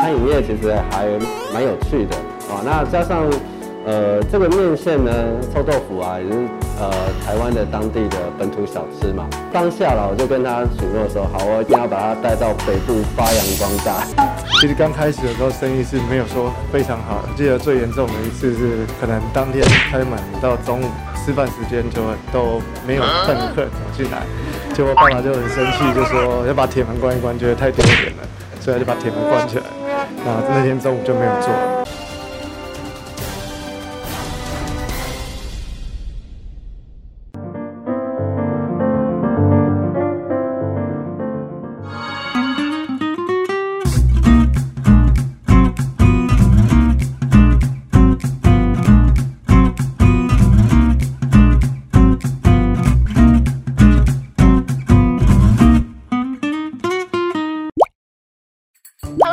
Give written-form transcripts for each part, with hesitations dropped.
餐饮业其实还蛮有趣的啊。那加上这个面线呢，臭豆腐啊，也是台湾的当地的本土小吃嘛。当下啦，我就跟他许诺说，好，我一定要把它带到北部发扬光大。其实刚开始的时候，生意是没有说非常好。记得最严重的一次是，可能当天开满到中午吃饭时间就都没有半个客人进来，结果爸爸就很生气，就说要把铁门关一关，觉得太丢脸了，所以他就把铁门关起来。然后那天中午就没有做。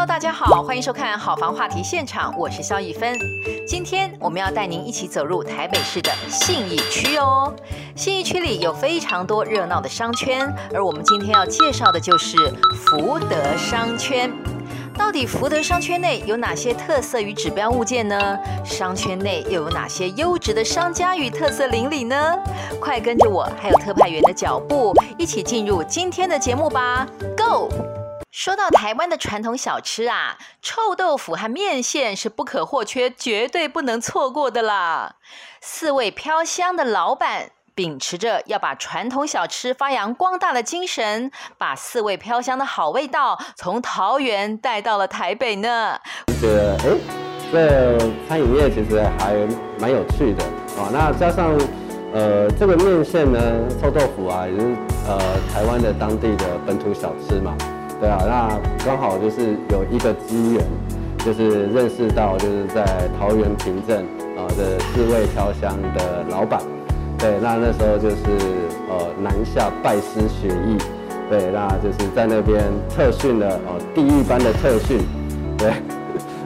大家好，欢迎收看好房话题现场，我是萧亦芬。今天我们要带您一起走入台北市的信义区哦。信义区里有非常多热闹的商圈，而我们今天要介绍的就是福德商圈。到底福德商圈内有哪些特色与指标物件呢？商圈内又有哪些优质的商家与特色邻里呢？快跟着我还有特派员的脚步，一起进入今天的节目吧 ，Go！说到台湾的传统小吃啊，臭豆腐和面线是不可或缺，绝对不能错过的啦。四味飘香的老板秉持着要把传统小吃发扬光大的精神，把四味飘香的好味道从桃园带到了台北呢。觉得这餐饮业其实还蛮有趣的啊。那加上这个面线呢，臭豆腐啊，也是台湾的当地的本土小吃嘛。对啊，那刚好就是有一个机缘，就是认识到就是在桃园平镇的四味飘香的老板，对，那时候就是南下拜师学艺，对，那就是在那边特训了地狱般的特训，对，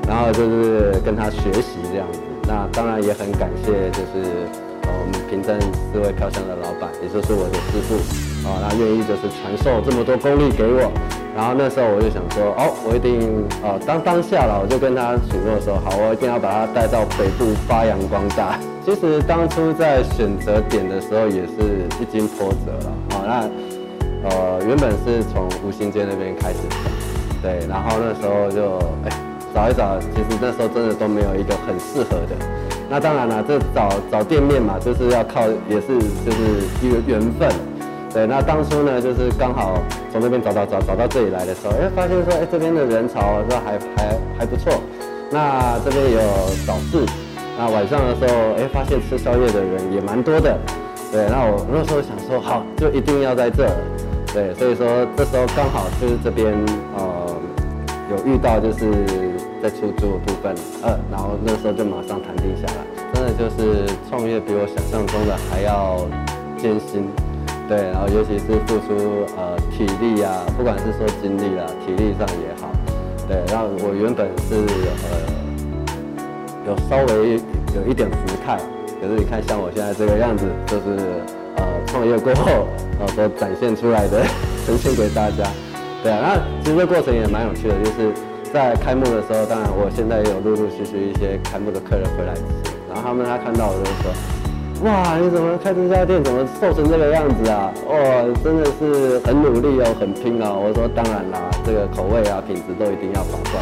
然后就是跟他学习这样子，那当然也很感谢就是我们平镇四味飘香的老板，也就是我的师傅。那愿意就是传授这么多功力给我，然后那时候我就想说，我一定当下了，我就跟他许诺说，好，我一定要把他带到北部发扬光大。其实当初在选择点的时候也是一经波折了，原本是从五星街那边开始，对，然后那时候就找一找，其实那时候真的都没有一个很适合的。那当然了，这找店面嘛，就是要靠也是就是一个缘分。对，那当初呢，就是刚好从那边找到这里来的时候，发现说，这边的人潮说还不错。那这边也有早市，那晚上的时候，发现吃宵夜的人也蛮多的。对，那我那时候想说，好，就一定要在这。对，所以说这时候刚好就是这边有遇到就是在出租的部分，然后那时候就马上谈定下来。真的就是创业比我想象中的还要艰辛。对，然后尤其是付出体力啊，不管是说精力啦、体力上也好。对，然后我原本是有稍微有一点福态，可是你看像我现在这个样子，就是创业过后所展现出来的呈现给大家。对啊，那其实这过程也蛮有趣的，就是在开幕的时候，当然我现在也有陆陆续续一些开幕的客人回来吃，然后他看到我就说。哇，你怎么开这家店？怎么瘦成这个样子啊？真的是很努力哦，很拼哦。我说当然啦，这个口味啊、品质都一定要把关，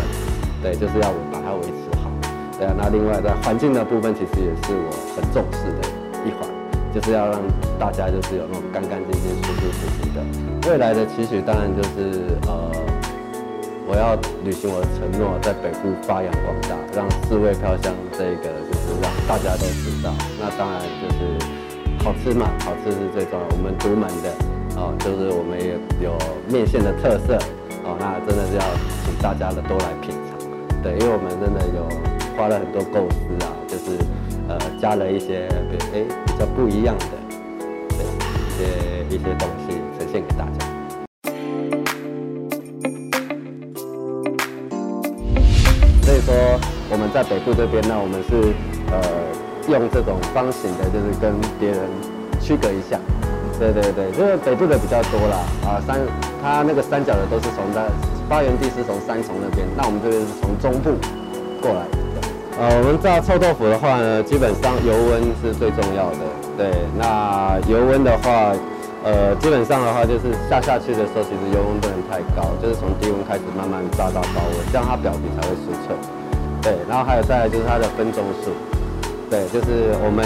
对，就是要把它维持好。对啊，那另外在环境的部分，其实也是我很重视的一环，就是要让大家就是有那种干干净净、舒舒服服的。未来的期许当然就是我要履行我的承诺，在北部发扬光大，让四味飘香这个就是让大家都知道。那当然就是好吃嘛，好吃是最重要。我们独门的就是我们也有面线的特色那真的是要请大家的都来品尝。对，因为我们真的有花了很多构思啊，就是加了一些比较不一样的对一些东西呈现给大家。说我们在北部这边呢，我们是用这种方形的，就是跟别人区隔一下。对对对，就是北部的比较多啦它那个三角的都是从发源地是从三重那边，那我们这边是从中部过来的。我们炸臭豆腐的话呢，基本上油温是最重要的。对，那油温的话，基本上的话就是下去的时候，其实油温不能太高，就是从低温开始慢慢炸到高温，这样它表皮才会酥脆。对，然后还有再来就是它的分钟数。 对，就是我们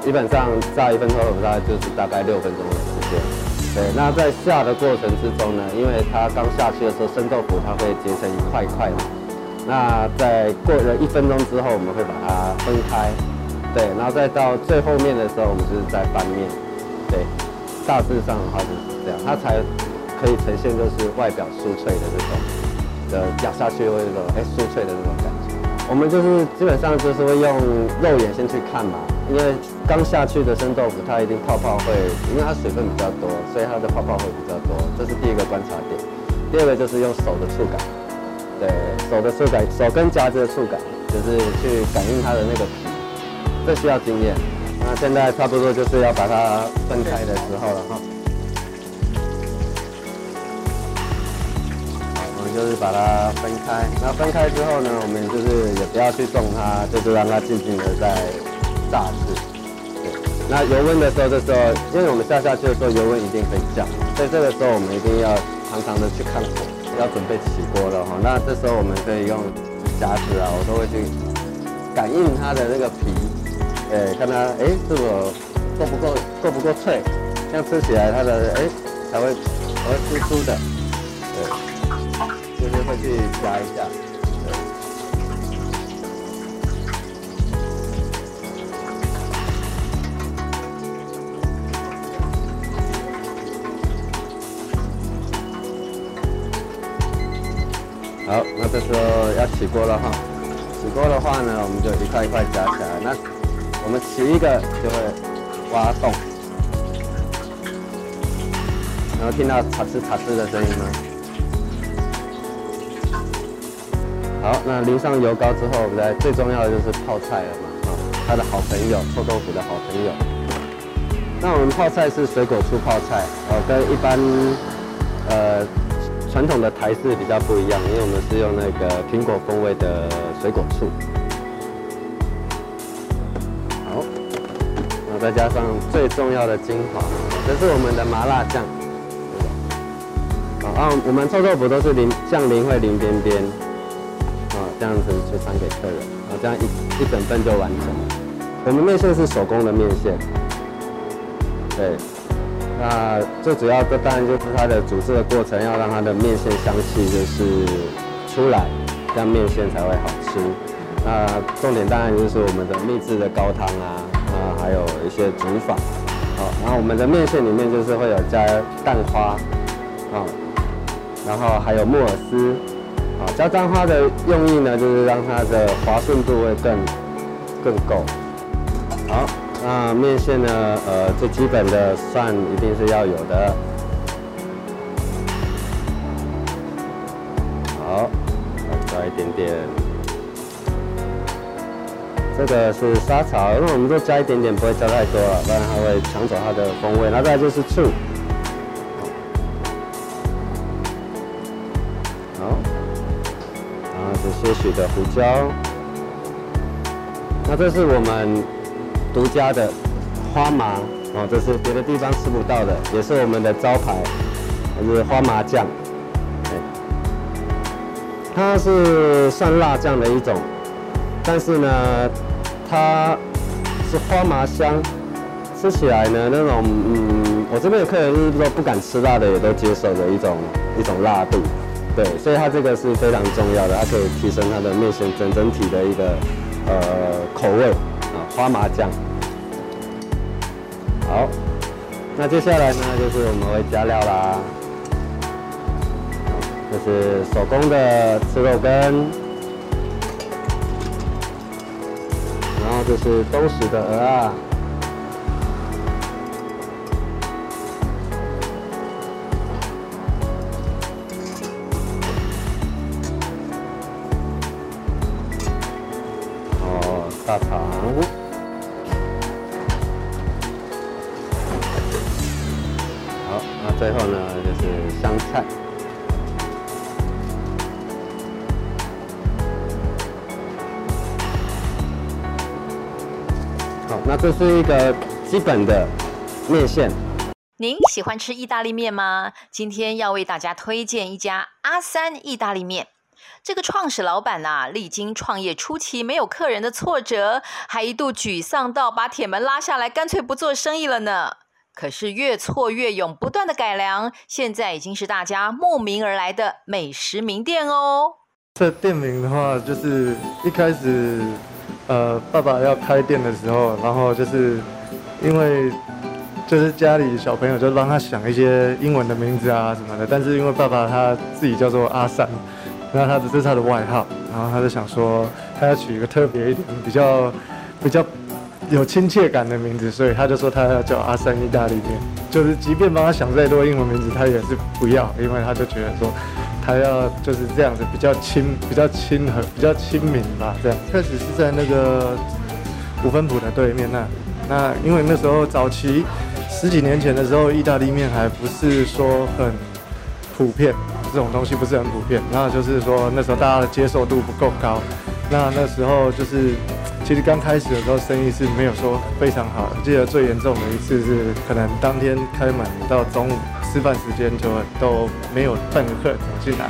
基本上炸一份臭豆腐，它就是大概6分钟的时间。对，那在下的过程之中呢，因为它刚下去的时候，生豆腐它会结成一块一块嘛。那在过了1分钟之后，我们会把它分开。对，然后再到最后面的时候，我们就是在翻面。对，大致上的话就是这样，它才可以呈现就是外表酥脆的这种，咬下去会有一种酥脆的那种感觉。 我们就是基本上就是会用肉眼先去看嘛，因为刚下去的生豆腐它一定泡泡会，因为它水分比较多，所以它的泡泡会比较多，这是第一个观察点。第二个就是用手的触感，对，手的触感，手跟夹子的触感，就是去感应它的那个皮，这需要经验。那现在差不多就是要把它分开的时候了哈。就是把它分开，那分开之后呢，我们就是也不要去动它，就是让它静静的在炸制。对，那油温的时候，这时候因为我们下去的时候油温一定会降，所以这个时候我们一定要常常的去看火，要准备起锅了哈。那这时候我们可以用夹子啊，我都会去感应它的那个皮，看它是否够不够脆，这样吃起来它的才会酥酥的，对。 就是会去夹一下，对。好，那这时候要起锅了哈。起锅的话呢，我们就一块一块夹起来。那我们起一个就会挖洞，然后听到嚓哧嚓哧的声音吗？ 好，那淋上油膏之后，我们最重要的就是泡菜了嘛，它的好朋友，臭豆腐的好朋友。那我们泡菜是水果醋泡菜，跟一般传统的台式比较不一样，因为我们是用那个苹果风味的水果醋。好，那再加上最重要的精华，这是我们的麻辣酱。啊，我们臭豆腐都是酱淋边边。 这样子去摊给客人，然后这样一整份就完成了。我们面线是手工的面线，对，那最主要的当然就是它的煮制的过程，要让它的面线香气就是出来，这样面线才会好吃。那重点当然就是我们的秘制的高汤啊，还有一些煮法。好，然后我们的面线里面就是会有加蛋花，然后还有木耳丝。 好，加蛋花的用意呢，就是让它的滑顺度会更够。好，那面线呢，最基本的蒜一定是要有的。好，加一点点。这个是沙茶，因为我们就加一点点，不会加太多了，不然它会抢走它的风味。那再来就是醋。 些许的胡椒，那这是我们独家的花麻哦，这是别的地方吃不到的，也是我们的招牌，就是花麻酱。它是算辣酱的一种，但是呢，它是花麻香，吃起来呢那种我这边有客人就是说不敢吃辣的也都接受的一种辣度。 对，所以它这个是非常重要的，它可以提升它的面线整体的一个口味啊，花麻酱。好，那接下来呢就是我们会加料啦，就是手工的吃肉羹，然后就是冬食的蚵啊。 大肠，好，那最后呢就是香菜，好，那这是一个基本的面线。您喜欢吃意大利面吗？今天要为大家推荐一家阿三意大利面。这个创始老板历经创业初期没有客人的挫折，还一度沮丧到把铁门拉下来，干脆不做生意了呢。可是越挫越勇，不断的改良，现在已经是大家慕名而来的美食名店哦。这店名的话，就是一开始，爸爸要开店的时候，然后就是因为就是家里小朋友就让他想一些英文的名字啊什么的，但是因为爸爸他自己叫做阿三，那他这是他的外号，然后他就想说他要取一个特别一点、比较有亲切感的名字，所以他就说他要叫阿三意大利面。就是即便帮他想再多英文名字，他也是不要，因为他就觉得说他要就是这样子比较亲和、比较亲民吧。这样开始是在那个五分埔的对面那因为那时候早期十几年前的时候，意大利面还不是说很普遍，这种东西不是很普遍，那就是说那时候大家的接受度不够高。那时候就是其实刚开始的时候生意是没有说非常好的，记得最严重的一次是可能当天开门到中午吃饭时间就都没有半个客人进来，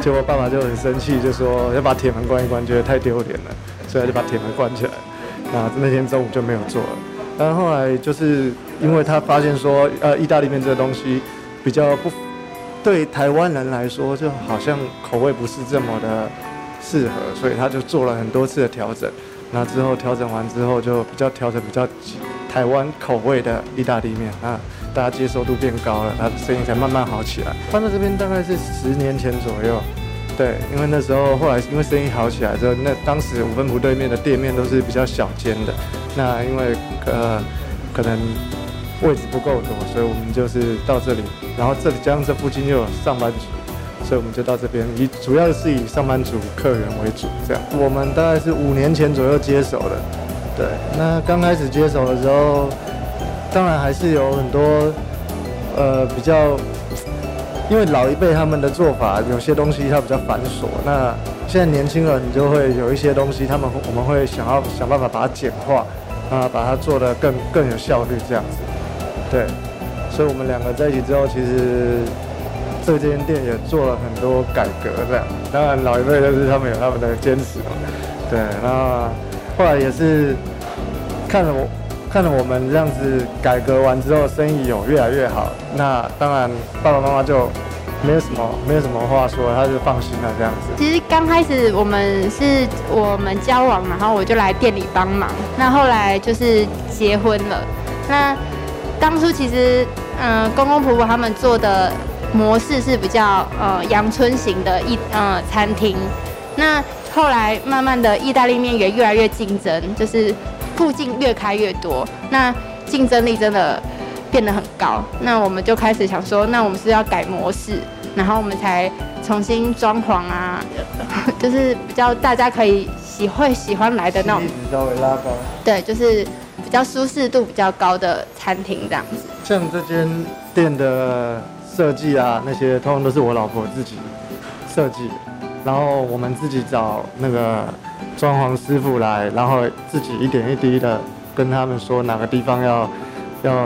结果爸爸就很生气，就说要把铁门关一关，觉得太丢脸了，所以他就把铁门关起来，那天中午就没有做了。但后来就是因为他发现说意大利面这个东西比较不对台湾人来说，就好像口味不是这么的适合，所以他就做了很多次的调整。那之后调整完之后，就调整比较台湾口味的意大利面，那大家接受度变高了，他生意才慢慢好起来。搬到这边大概是10年前左右，对，因为那时候后来因为生意好起来之后，那当时五分埔对面的店面都是比较小间的，那因为可能位置不够多，所以我们就是到这里，然后这里加上这附近又有上班族，所以我们就到这边，主要是以上班族客源为主。这样，我们大概是5年前左右接手的。对，那刚开始接手的时候，当然还是有很多比较，因为老一辈他们的做法有些东西它比较繁琐，那现在年轻人就会有一些东西，我们会想办法把它简化，把它做得更有效率这样子。对，所以我们两个在一起之后，其实这间店也做了很多改革这样。当然老一辈就是他们有他们的坚持，对。那后来也是看了我们这样子改革完之后，生意有越来越好，那当然爸爸妈妈就没有什么话说，他就放心了这样子。其实刚开始我们交往，然后我就来店里帮忙，那后来就是结婚了。那当初其实，公公婆婆他们做的模式是比较阳春型的餐厅。那后来慢慢的，意大利面也越来越竞争，就是附近越开越多，那竞争力真的变得很高。那我们就开始想说，那我们是要改模式，然后我们才重新装潢啊，就是比较大家可以喜欢来的那种，稍微拉高。对，就是比较舒适度比较高的餐厅这样子。像这间店的设计啊，那些通常都是我老婆自己设计，然后我们自己找那个装潢师傅来，然后自己一点一滴的跟他们说哪个地方要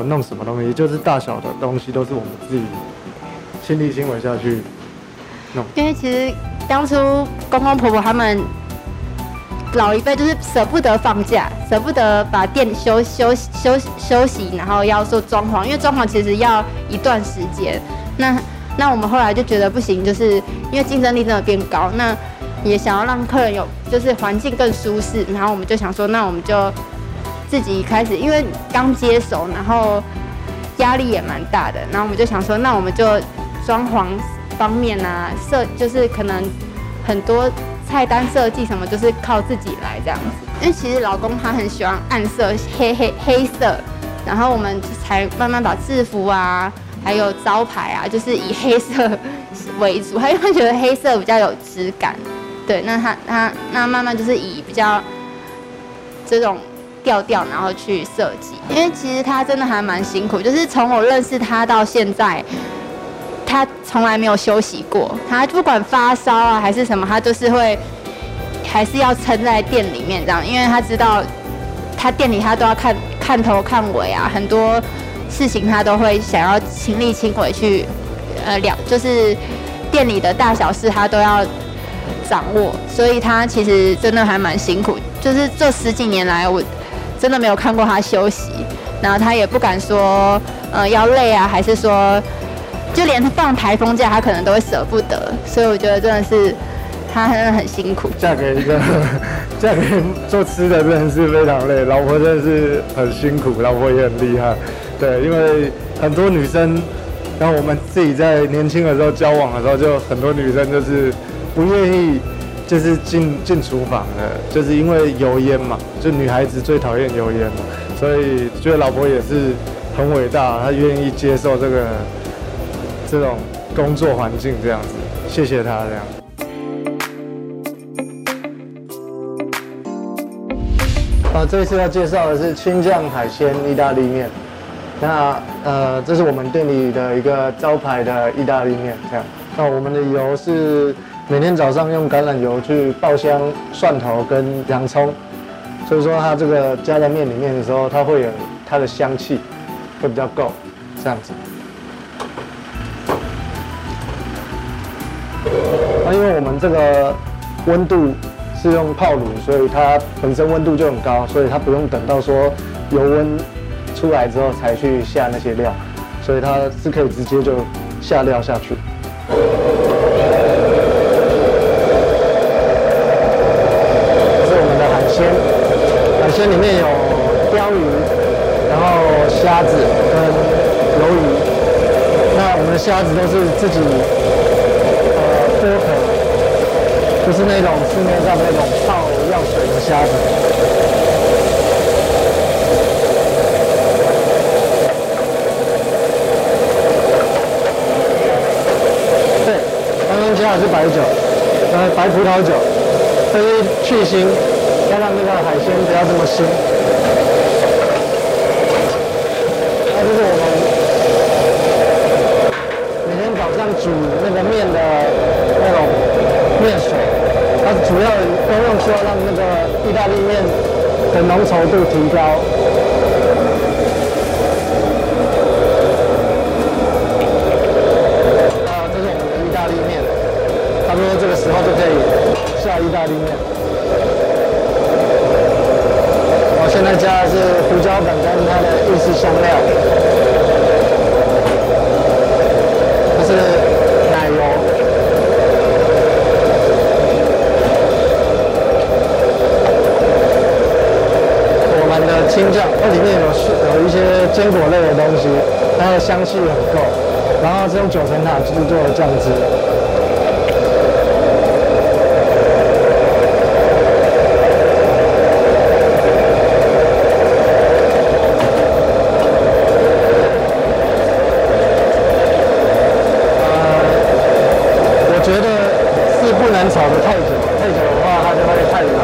弄什么东西，就是大小的东西都是我们自己亲力亲为下去弄。因为其实当初公公婆婆他们老一辈就是舍不得放假，舍不得把店休息，然后要做装潢，因为装潢其实要一段时间。那我们后来就觉得不行，就是因为竞争力真的变高，那也想要让客人有就是环境更舒适，然后我们就想说，那我们就自己开始，因为刚接手，然后压力也蛮大的，然后我们就想说，那我们就装潢方面啊，就是可能很多菜单设计什么就是靠自己来这样子。因为其实老公他很喜欢暗色、黑色，然后我们才慢慢把制服啊还有招牌啊就是以黑色为主，他因为觉得黑色比较有质感。对，那他慢慢就是以比较这种调然后去设计。因为其实他真的还蛮辛苦，就是从我认识他到现在，他从来没有休息过，他不管发烧啊还是什么，他就是还是要撑在店里面这样，因为他知道他店里他都要看头看尾啊，很多事情他都会想要亲力亲为去了，就是店里的大小事他都要掌握，所以他其实真的还蛮辛苦。就是这10几年来，我真的没有看过他休息，然后他也不敢说要累啊，还是说就连放台风假他可能都会舍不得，所以我觉得真的是。 他真的很辛苦，嫁给做吃的真的是非常累，老婆真的是很辛苦，老婆也很厉害，对，因为很多女生，像我们自己在年轻的时候交往的时候，就很多女生就是不愿意，就是进厨房的，就是因为油烟嘛，就女孩子最讨厌油烟嘛，所以觉得老婆也是很伟大，她愿意接受这种工作环境这样子，谢谢她这样。 这次要介绍的是青酱海鲜意大利面，那这是我们店里的一个招牌的意大利面，这样。那我们的油是每天早上用橄榄油去爆香蒜头跟洋葱，所以说它这个加在面里面的时候，它会有它的香气，会比较够，这样子。那因为我们这个温度。 是用泡炉，所以它本身温度就很高，所以它不用等到说油温出来之后才去下那些料，所以它是可以直接就下料下去。这是我们的海鲜，海鲜里面有鲷鱼，然后虾子跟鱿鱼。那我们的虾子都是自己剥壳。 就是那种市面上那种泡药水的虾子，对，刚刚加的是白酒，白葡萄酒，这是去腥，要让那个海鲜不要这么腥。那这是我们每天早上煮那个面的那种面水。 它主要功用是要让那个意大利面的浓稠度提高。这是我们的意大利面，差不多这个时候就可以下意大利面。我现在加的是胡椒粉跟它的意式香料，它是奶油。 青酱，它里面有一些坚果类的东西，它的香气很够。然后是用9层塔制作的酱汁。我觉得是不能炒得太久，太久的话它就会太软，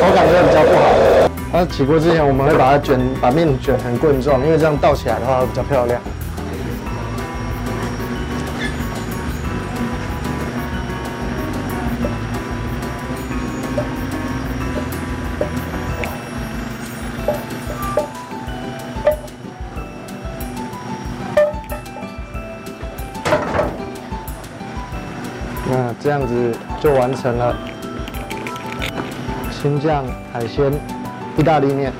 口感就会比较不好。 它起锅之前，我们会把面卷成棍状，因为这样倒起来的话会比较漂亮。那这样子就完成了青酱海鲜。 意大利面。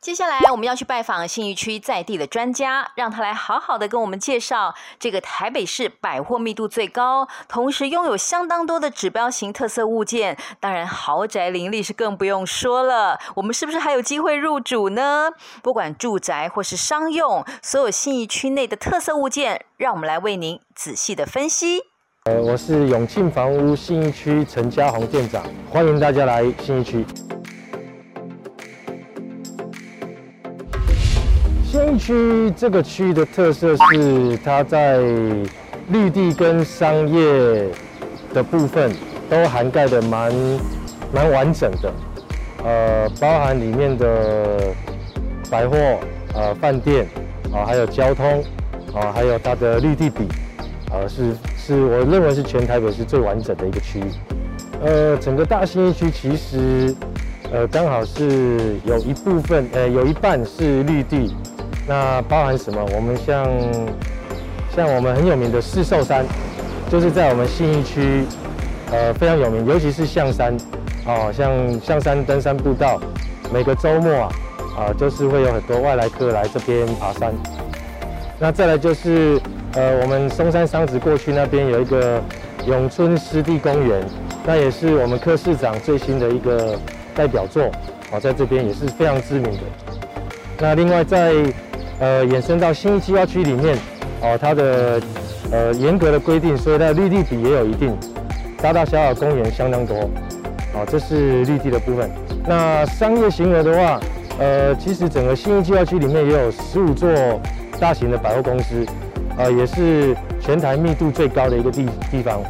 接下来我们要去拜访信义区在地的专家，让他来好好的跟我们介绍这个台北市百货密度最高，同时拥有相当多的指标型特色物件，当然豪宅林立是更不用说了。我们是不是还有机会入主呢？不管住宅或是商用，所有信义区内的特色物件，让我们来为您仔细的分析。我是永庆房屋信义区陈家宏店长，欢迎大家来信义区。 信义区这个区的特色是，它在绿地跟商业的部分都涵盖的蛮完整的，包含里面的百货、饭店啊，还有交通啊，还有它的绿地比啊，是我认为是全台北市最完整的一个区域。整个大信义区其实刚好是有一部分，有一半是绿地。那包含什么？我们像我们很有名的市寿山，就是在我们信义区，非常有名，尤其是象山，哦，像象山登山步道，每个周末啊，就是会有很多外来客来这边爬山。那再来就是，我们松山商职过去那边有一个永春湿地公园，那也是我们柯市长最新的一个代表作，哦，在这边也是非常知名的。那另外在延伸到新计划区里面，哦，它的严格的规定，所以它的绿地比也有一定，大大小小公园相当多，哦，这是绿地的部分。那商业行为的话，其实整个新计划区里面也有15座大型的百货公司，也是全台密度最高的一个地方。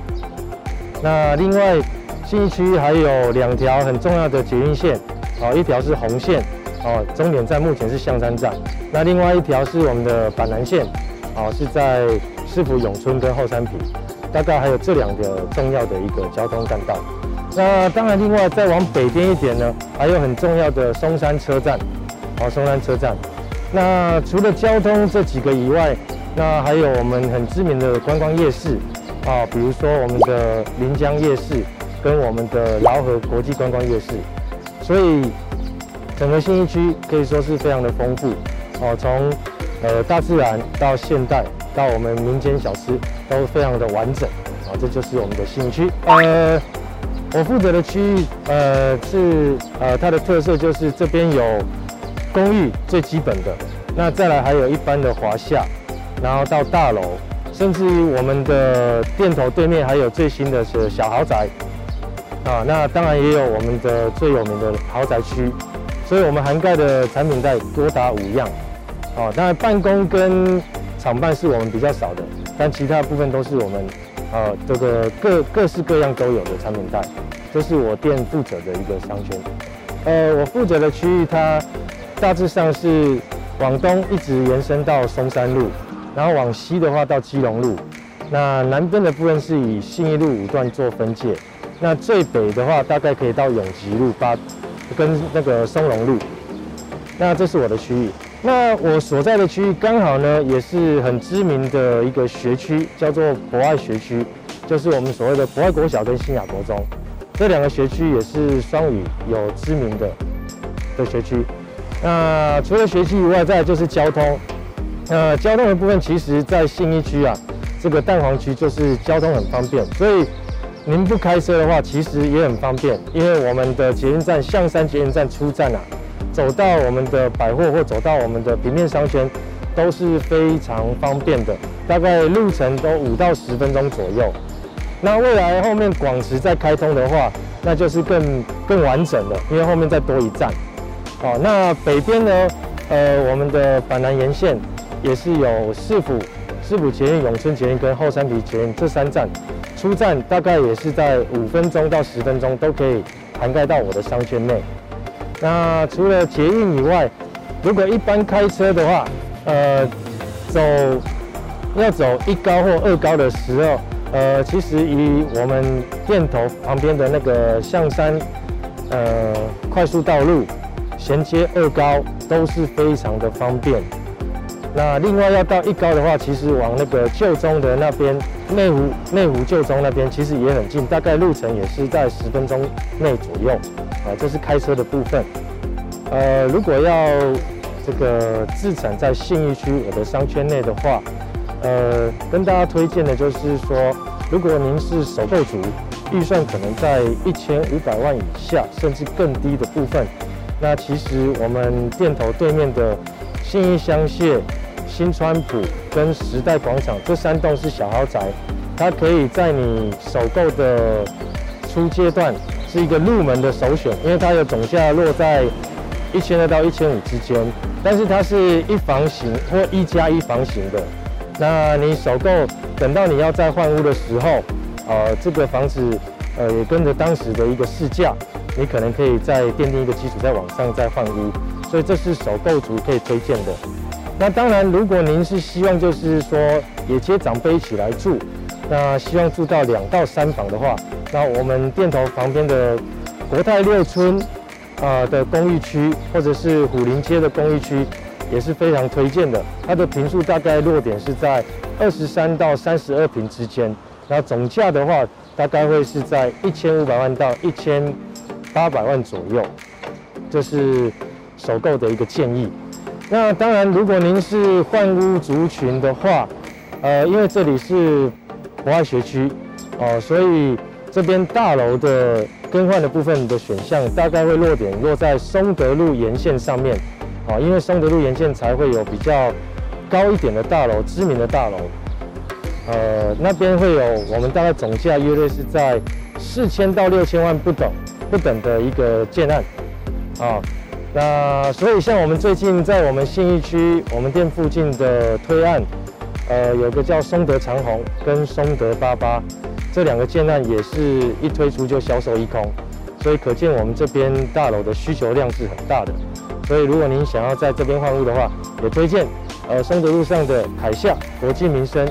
那另外信义区还有2条很重要的捷运线，哦，一条是红线，哦，终点站目前是象山站，那另外一条是我们的板南线，哦，是在市府永春跟后山坪，大概还有这2个重要的一个交通干道。那当然，另外再往北边一点呢，还有很重要的松山车站，哦，松山车站。那除了交通这几个以外，那还有我们很知名的观光夜市，啊，比如说我们的临江夜市，跟我们的饶河国际观光夜市，所以整个信义区可以说是非常的丰富哦，从大自然到现代到我们民间小吃都非常的完整啊，哦，这就是我们的信义区。我负责的区域是它的特色就是这边有公寓最基本的，那再来还有一般的华夏，然后到大楼，甚至于我们的店头对面还有最新的是小豪宅。啊，那当然也有我们的最有名的豪宅区，所以我们涵盖的产品带多达5样。哦，当然办公跟厂办是我们比较少的，但其他部分都是我们这个各式各样都有的产品带。这是我店负责的一个商圈。我负责的区域它大致上是往东一直延伸到松山路，然后往西的话到基隆路，那南边的部分是以信义路5段做分界。那最北的话，大概可以到永吉路8跟那个松隆路。那这是我的区域。那我所在的区域刚好呢，也是很知名的一个学区，叫做博爱学区，就是我们所谓的博爱国小跟新雅国中，这2个学区也是双语有知名的学区。那除了学区以外，再来就是交通。交通的部分，其实在信义区啊，这个蛋黄区就是交通很方便，所以您不开车的话，其实也很方便，因为我们的捷运站象山捷运站出站啊，走到我们的百货或走到我们的平面商圈，都是非常方便的，大概路程都5到10分钟左右。那未来后面广慈再开通的话，那就是更完整了，因为后面再多一站。好，那北边呢，我们的板南沿线也是有市府捷运、永春捷运跟后山坪捷运这3站。出站大概也是在5分钟到10分钟都可以涵盖到我的商圈内。那除了捷运以外，如果一般开车的话，要走1高或2高的时候，其实以我们店头旁边的那个象山快速道路衔接2高都是非常的方便。那另外要到1高的话，其实往那个旧中的那边内湖旧中那边其实也很近，大概路程也是在10分钟内左右啊，这是开车的部分。如果要这个自产在信义区我的商圈内的话，跟大家推荐的就是说，如果您是首购族，预算可能在1500万以下甚至更低的部分，那其实我们店头对面的信义香榭、新川埔跟时代广场这3栋是小豪宅，它可以在你首购的初阶段是一个入门的首选，因为它的总价落在1200到1500之间，但是它是一房型或1+1房型的。那你首购等到你要再换屋的时候，这个房子也跟着当时的一个市价，你可能可以再奠定一个基础，再往上再换屋，所以这是首购族可以推荐的。那当然，如果您是希望就是说也接长辈一起来住，那希望住到2到3房的话，那我们店头旁边的国泰6村的公寓区，或者是虎林街的公寓区，也是非常推荐的。它的坪数大概落点是在23到32坪之间，然后总价的话大概会是在1500万到1800万左右，这是首购的一个建议。那当然，如果您是换屋族群的话，因为这里是博爱学区哦，所以这边大楼的更换的部分的选项大概会落点落在松德路沿线上面哦，因为松德路沿线才会有比较高一点的大楼，知名的大楼。那边会有我们大概总价约略是在4000到6000万不等的一个建案啊。那所以像我们最近在我们信义区我们店附近的推案。有个叫松德长虹跟松德88，这两个建案也是一推出就销售一空，所以可见我们这边大楼的需求量是很大的。所以如果您想要在这边换屋的话，也推荐松德路上的凯夏、国际民生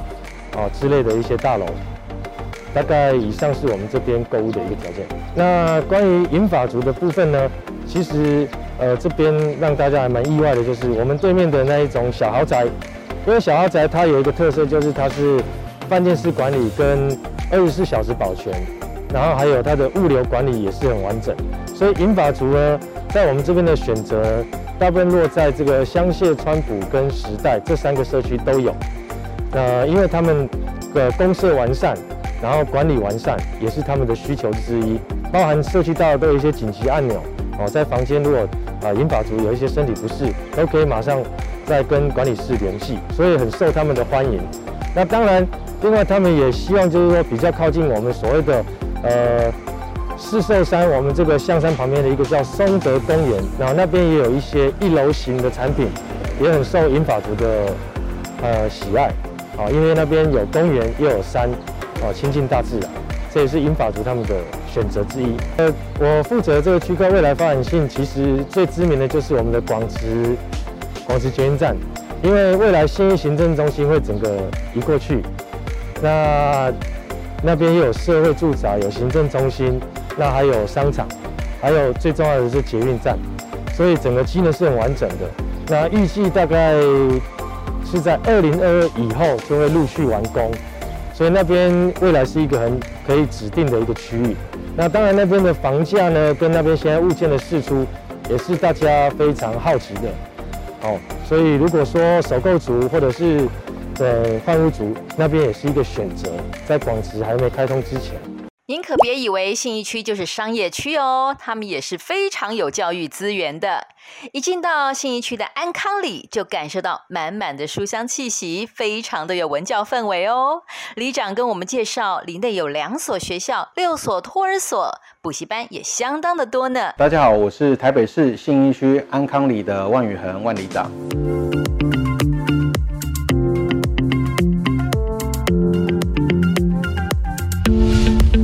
啊之类的一些大楼。大概以上是我们这边购物的一个条件。那关于银发族的部分呢，其实这边让大家还蛮意外的，就是我们对面的那一种小豪宅。因为小豪宅它有一个特色，就是它是饭店式管理跟24小时保全，然后还有它的物流管理也是很完整。所以银发族呢，在我们这边的选择大部分落在这个香榭、川普跟时代这3个社区都有。因为他们的公社完善，然后管理完善，也是他们的需求之一。包含社区大楼都有一些紧急按钮哦，在房间如果银发族有一些身体不适，都可以马上。在跟管理室联系，所以很受他们的欢迎。那当然，另外他们也希望就是说比较靠近我们所谓的四兽山，我们这个象山旁边的一个叫松德公园，然后那边也有一些1楼型的产品，也很受银发族的喜爱啊，因为那边有公园又有山啊，亲近大自然，这也是银发族他们的选择之一。我负责这个区块未来发展性，其实最知名的就是我们的广慈捷运站，因为未来信义行政中心会整个移过去，那边又有社会住宅，有行政中心，那还有商场，还有最重要的是捷运站，所以整个机能是很完整的。那预计大概是在2022以后就会陆续完工，所以那边未来是一个很可以指定的一个区域。那当然那边的房价呢，跟那边现在物件的释出也是大家非常好奇的。哦，所以如果说首购族或者是换屋族，那边也是一个选择，在广慈还没开通之前。您可别以为信义区就是商业区哦，他们也是非常有教育资源的。一进到信义区的安康里，就感受到满满的书香气息，非常的有文教氛围哦。里长跟我们介绍，里内有2所学校、6所托儿所，补习班也相当的多呢。大家好，我是台北市信义区安康里的万宇恒万里长。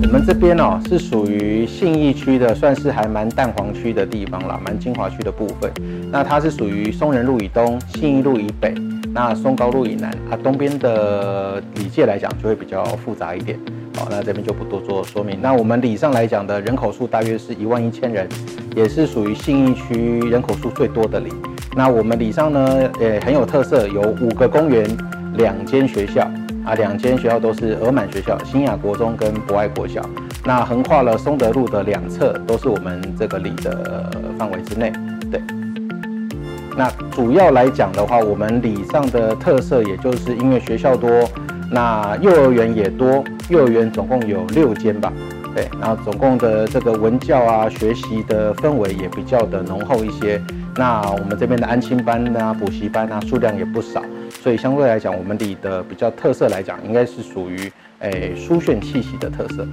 我们这边哦，是属于信义区的，算是还蛮蛋黄区的地方啦，蛮精华区的部分。那它是属于松仁路以东、信义路以北，那松高路以南啊。东边的里界来讲，就会比较复杂一点。好，那这边就不多做说明。那我们里上来讲的人口数大约是11000人，也是属于信义区人口数最多的里。那我们里上呢，也很有特色，有5个公园，2间学校。啊，2间学校都是额满学校，新雅国中跟博爱国小。那横跨了松德路的2侧，都是我们这个里的范围之内。对。那主要来讲的话，我们里上的特色，也就是因为学校多，那幼儿园也多，幼儿园总共有6间吧。对，然后总共的这个文教啊，学习的氛围也比较的浓厚一些。那我们这边的安亲班啊、补习班啊，数量也不少。所以相对来讲，我们里的比较特色来讲，应该是属于书炫气息的特色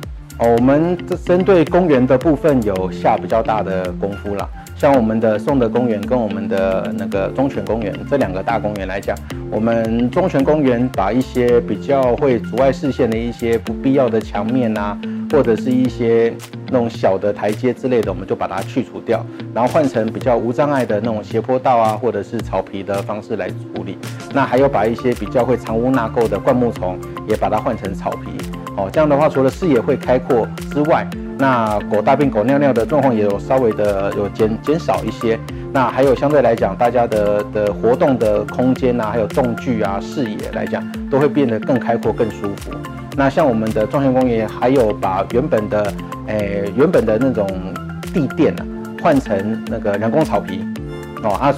哦。我们针对公园的部分有下比较大的功夫啦，像我们的松德公园跟我们的那个中泉公园这2个大公园来讲，我们中泉公园把一些比较会阻碍视线的一些不必要的墙面啊，或者是一些那种小的台阶之类的，我们就把它去除掉，然后换成比较无障碍的那种斜坡道啊，或者是草皮的方式来处理。那还有把一些比较会藏污纳垢的灌木丛，也把它换成草皮。哦，这样的话，除了视野会开阔之外，那狗大便、狗尿尿的状况也有稍微的有减少一些。那还有相对来讲，大家的活动的空间啊，还有动距啊、视野来讲，都会变得更开阔、更舒服。那像我们的状元公园，还有把原本的那种地垫啊，换成那个人工草皮。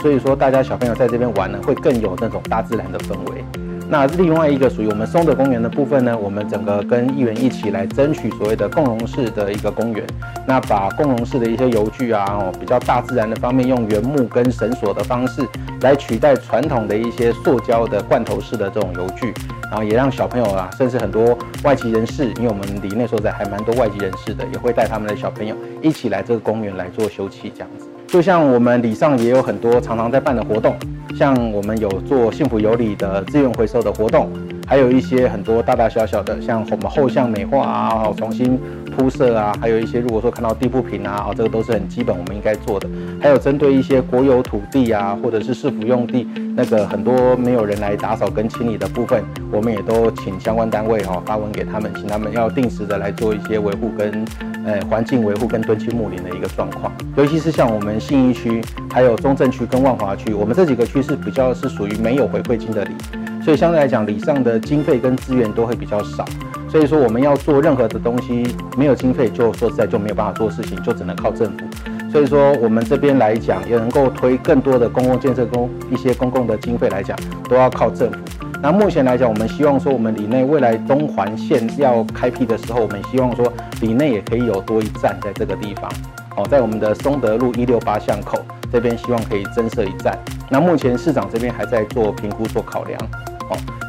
所以说大家小朋友在这边玩呢，会更有那种大自然的氛围。那另外一个属于我们松德公园的部分呢，我们整个跟议员一起来争取所谓的共融式的一个公园。那把共融式的一些游具啊，比较大自然的方面，用原木跟绳索的方式来取代传统的一些塑胶的罐头式的这种游具，然后也让小朋友啊，甚至很多外籍人士，因为我们里内所在还蛮多外籍人士的，也会带他们的小朋友一起来这个公园来做休憩这样子。 就像我们里上也有很多常常在办的活动，像我们有做幸福有礼的资源回收的活动，还有一些很多大大小小的，像我们后巷美化啊，重新铺设啊，还有一些如果说看到地铺坪啊，这个都是很基本我们应该做的。还有针对一些国有土地啊，或者是市府用地，那个很多没有人来打扫跟清理的部分，我们也都请相关单位发文给他们，请他们要定时的来做一些维护跟。 环境维护跟敦亲睦邻的一个状况，尤其是像我们信义区、还有中正区跟万华区，我们这几个区是比较是属于没有回馈金的里，所以相对来讲，里上的经费跟资源都会比较少。所以说，我们要做任何的东西，没有经费就说实在就没有办法做事情，就只能靠政府。 所以说，我们这边来讲，也能够推更多的公共建设、一些公共的经费来讲，都要靠政府。那目前来讲，我们希望说，我们里内未来东环线要开辟的时候，我们希望说，里内也可以有多一站在这个地方。在我们的松德路168巷口这边，希望可以增设一站。那目前市长这边还在做评估、做考量。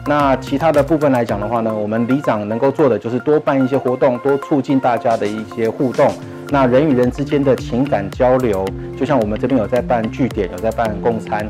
那其他的部分来讲的话呢，我们里长能够做的就是多办一些活动，多促进大家的一些互动。 那人与人之间的情感交流，就像我们这边有在办据点，有在办共餐，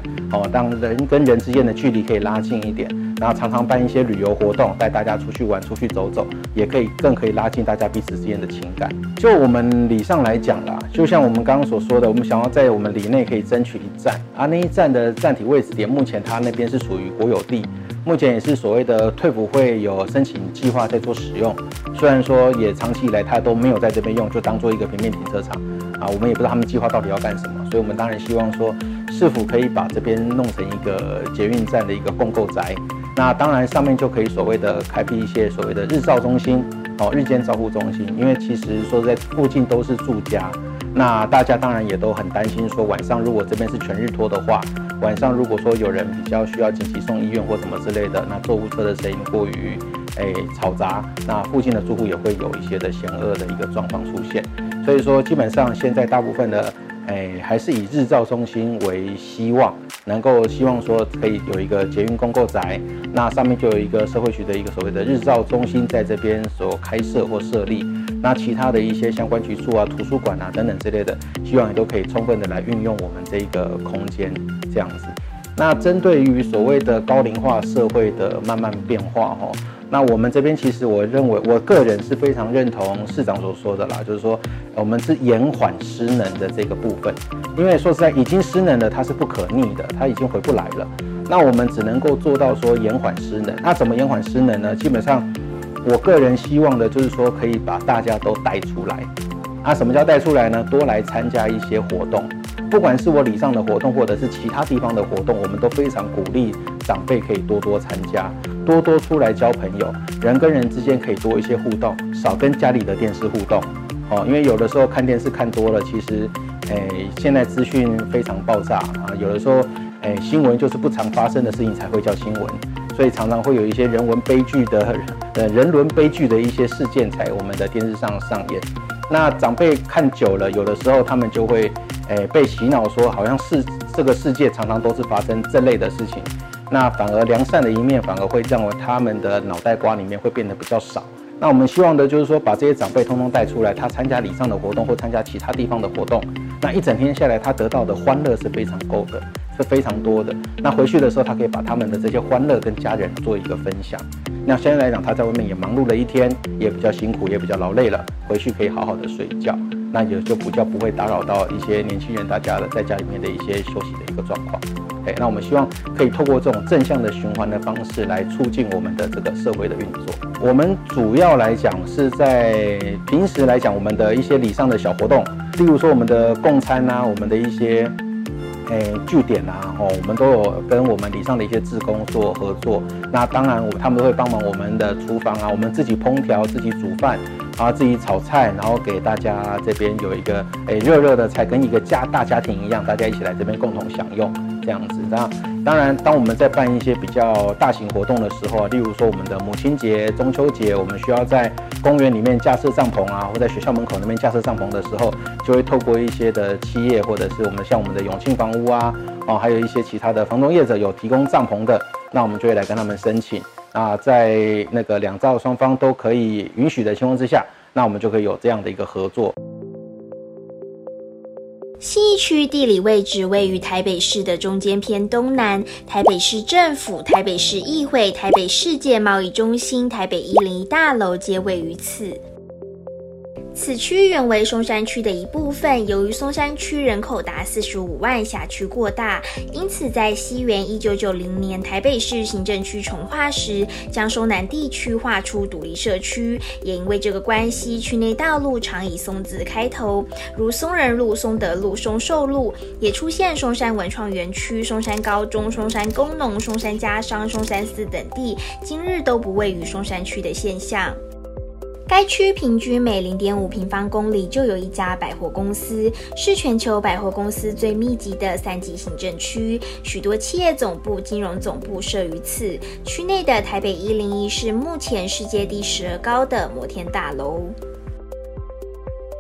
让人跟人之间的距离可以拉近一点。然后常常办一些旅游活动，带大家出去玩、出去走走，也更可以拉近大家彼此之间的情感。就我们里上来讲啦，就像我们刚刚所说的，我们想要在我们里内可以争取一站啊，那一站的站体位置点，目前它那边是属于国有地。 目前也是所谓的退辅会有申请计划在做使用，虽然说也长期以来它都没有在这边用，就当做一个平面停车场啊，我们也不知道他们计划到底要干什么，所以我们当然希望说是否可以把这边弄成一个捷运站的一个共购宅，那当然上面就可以所谓的开辟一些所谓的日照中心，日间照护中心，因为其实说在附近都是住家，那大家当然也都很担心说晚上如果这边是全日托的话。 晚上如果说有人比较需要紧急送医院或什么之类的，那救护车的声音过于吵杂，那附近的住户也会有一些的险恶的一个状况出现。所以说，基本上现在大部分的还是以日照中心为希望，能够希望说可以有一个捷运公购宅，那上面就有一个社会局的一个所谓的日照中心在这边所开设或设立。 那其他的一些相关局处啊、图书馆啊等等之类的，希望也都可以充分的来运用我们这个空间这样子。那针对于所谓的高龄化社会的慢慢变化那我们这边其实我认为，我个人是非常认同市长所说的啦，就是说我们是延缓失能的这个部分，因为说实在已经失能了，它是不可逆的，它已经回不来了。那我们只能够做到说延缓失能。那怎么延缓失能呢？基本上。 我个人希望的就是说，可以把大家都带出来。什么叫带出来呢？多来参加一些活动，不管是我里上的活动，或者是其他地方的活动，我们都非常鼓励长辈可以多多参加，多多出来交朋友，人跟人之间可以多一些互动，少跟家里的电视互动。因为有的时候看电视看多了，其实，现在资讯非常爆炸啊，有的时候，新闻就是不常发生的事情才会叫新闻。 所以常常会有一些人伦悲剧的一些事件在我们的电视上上演。那长辈看久了，有的时候他们就会，被洗脑说好像是这个世界常常都是发生这类的事情。那反而良善的一面，反而会让他们的脑袋瓜里面会变得比较少。那我们希望的就是说，把这些长辈通通带出来，他参加礼上的活动或参加其他地方的活动，那一整天下来，他得到的欢乐是非常够的。 是非常多的。那回去的时候，他可以把他们的这些欢乐跟家人做一个分享。那相对来讲，他在外面也忙碌了一天，也比较辛苦，也比较劳累了，回去可以好好的睡觉，那也就比较不会打扰到一些年轻人大家的在家里面的一些休息的一个状况。哎，那我们希望可以透过这种正向的循环的方式来促进我们的这个社会的运作。我们主要来讲是在平时来讲我们的一些礼尚的小活动，例如说我们的共餐啊，我们的一些据点啊，我们都有跟我们礼尚的一些志工做合作。那当然他们都会帮忙我们的厨房啊，我们自己烹调、自己煮饭，然后自己炒菜，然后给大家这边有一个热热的菜，跟一个大家庭一样，大家一起来这边共同享用这样子。那当然，当我们在办一些比较大型活动的时候，例如说我们的母亲节、中秋节，我们需要在公园里面架设帐篷啊，或在学校门口那边架设帐篷的时候，就会透过一些的企业或者是我们像我们的永庆房屋啊，哦，还有一些其他的房东业者有提供帐篷的，那我们就会来跟他们申请。那在那个两造双方都可以允许的情况之下，那我们就可以有这样的一个合作。信义区地理位置位于台北市的中间偏东南，台北市政府、台北市议会、台北世界贸易中心、台北101大楼皆位于此。此区原为松山区的一部分，由于松山区人口达45万，辖区过大，因此在西元1990年台北市行政区重划时，将松南地区划出独立社区。也因为这个关系，区内道路常以松字开头，如松仁路、松德路、松寿路，也出现松山文创园区、松山高中、松山工农、松山家商、松山寺等地，今日都不位于松山区的现象。该区平均每 0.5 平方公里就有一家百货公司，是全球百货公司最密集的3级行政区，许多企业总部、金融总部设于此。区内的台北101是目前世界第12高的摩天大楼。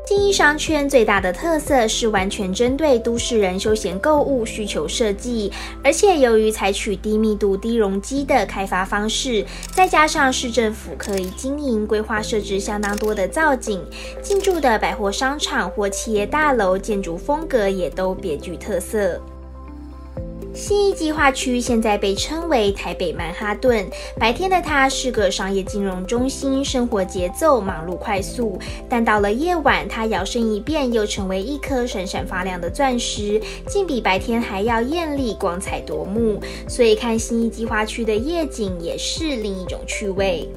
信义商圈最大的特色是完全针对都市人休闲购物需求设计，而且由于采取低密度低容积的开发方式，再加上市政府可以经营规划设置相当多的造景，进驻的百货商场或企业大楼建筑风格也都别具特色。信义计划区现在被称为台北曼哈顿，白天的它是个商业金融中心，生活节奏忙碌快速，但到了夜晚，它摇身一变又成为一颗闪闪发亮的钻石，竟比白天还要艳丽光彩夺目，所以看信义计划区的夜景也是另一种趣味。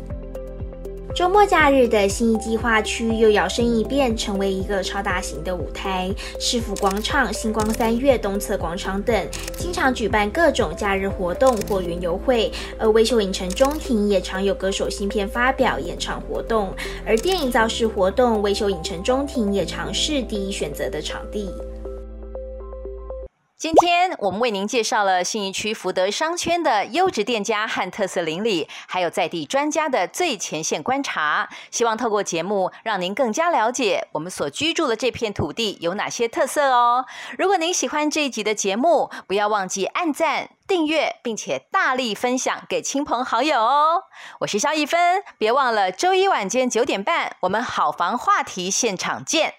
周末假日的信义计划区又摇身一变成为一个超大型的舞台，市府广场、星光三月、东侧广场等经常举办各种假日活动或云游会，而微秀影城中庭也常有歌手新片发表、演唱活动，而电影造势活动微秀影城中庭也常是第一选择的场地。今天我们为您介绍了信义区福德商圈的优质店家和特色邻里，还有在地专家的最前线观察，希望透过节目让您更加了解我们所居住的这片土地有哪些特色哦。如果您喜欢这一集的节目，不要忘记按赞、订阅，并且大力分享给亲朋好友哦。我是萧亦芬，别忘了周一晚间9点半，我们好房话题现场见。